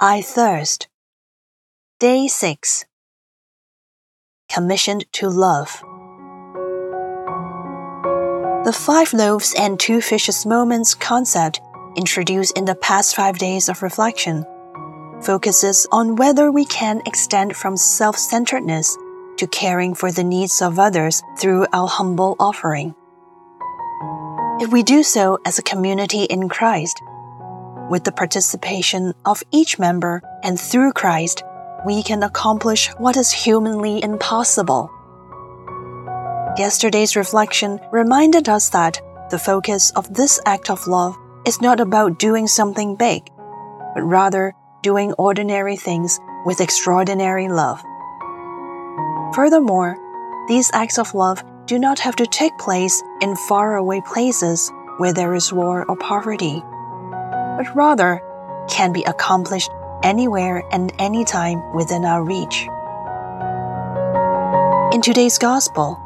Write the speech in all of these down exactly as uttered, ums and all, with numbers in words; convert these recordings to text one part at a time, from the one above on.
I thirst. Day six. Commissioned to love. The five loaves and two fishes moments concept, introduced in the past five days of reflection, focuses on whether we can extend from self-centeredness to caring for the needs of others through our humble offering. If we do so as a community in Christ, with the participation of each member and through Christ, we can accomplish what is humanly impossible. Yesterday's reflection reminded us that the focus of this act of love is not about doing something big, but rather doing ordinary things with extraordinary love. Furthermore, these acts of love do not have to take place in faraway places where there is war or poverty, but rather can be accomplished anywhere and anytime within our reach. In today's Gospel,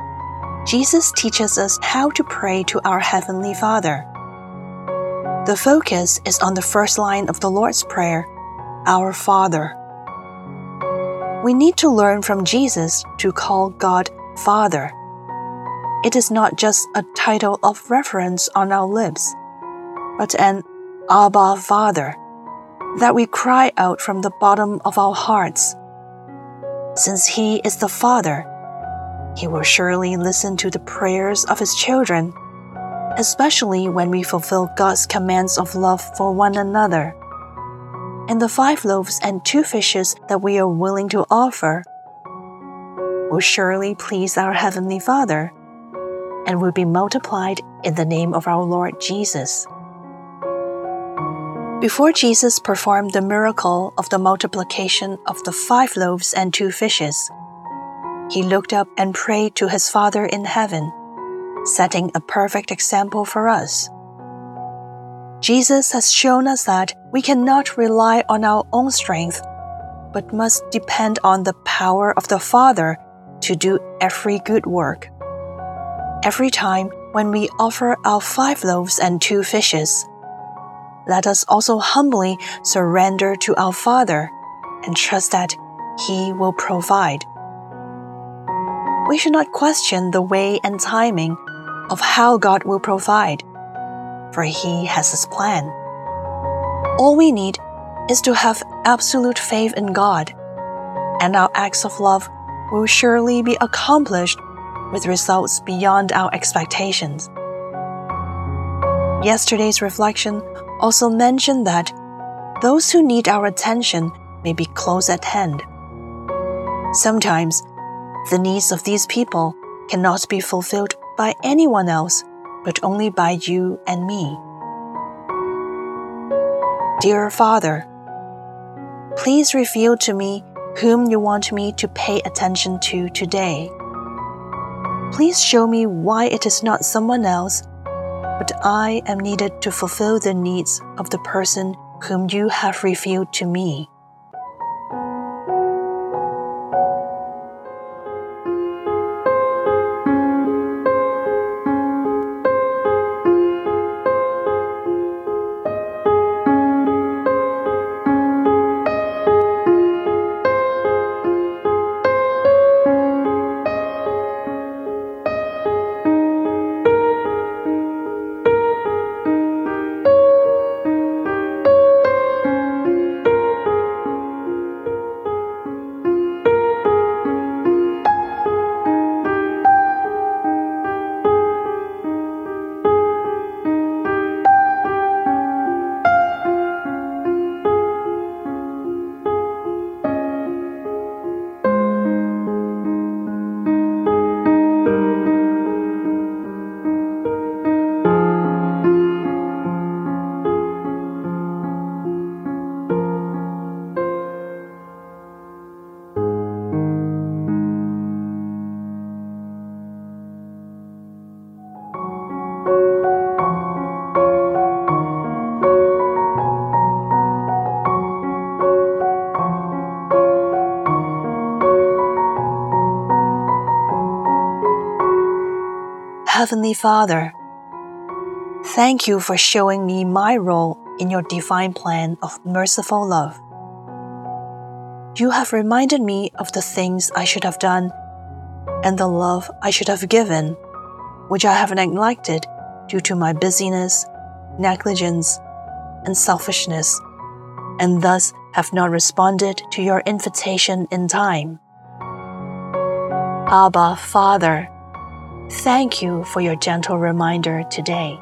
Jesus teaches us how to pray to our Heavenly Father. The focus is on the first line of the Lord's Prayer, Our Father. We need to learn from Jesus to call God Father. It is not just a title of reference on our lips, but an Abba Father, that we cry out from the bottom of our hearts. Since He is the Father, He will surely listen to the prayers of His children, especially when we fulfill God's commands of love for one another. And the five loaves and two fishes that we are willing to offer will surely please our Heavenly Father and will be multiplied in the name of our Lord Jesus. Before Jesus performed the miracle of the multiplication of the five loaves and two fishes, He looked up and prayed to His Father in heaven, setting a perfect example for us. Jesus has shown us that we cannot rely on our own strength, but must depend on the power of the Father to do every good work. Every time when we offer our five loaves and two fishes, let us also humbly surrender to our Father and trust that He will provide. We should not question the way and timing of how God will provide, for He has His plan. All we need is to have absolute faith in God, and our acts of love will surely be accomplished with results beyond our expectations. Yesterday's reflection also mentioned that those who need our attention may be close at hand. Sometimes, the needs of these people cannot be fulfilled by anyone else, but only by you and me. Dear Father, please reveal to me whom you want me to pay attention to today. Please show me why it is not someone else, but I am needed to fulfill the needs of the person whom you have revealed to me. Heavenly Father, thank you for showing me my role in your divine plan of merciful love. You have reminded me of the things I should have done and the love I should have given, which I have neglected due to my busyness, negligence, and selfishness, and thus have not responded to your invitation in time. Abba, Father, thank you for your gentle reminder today.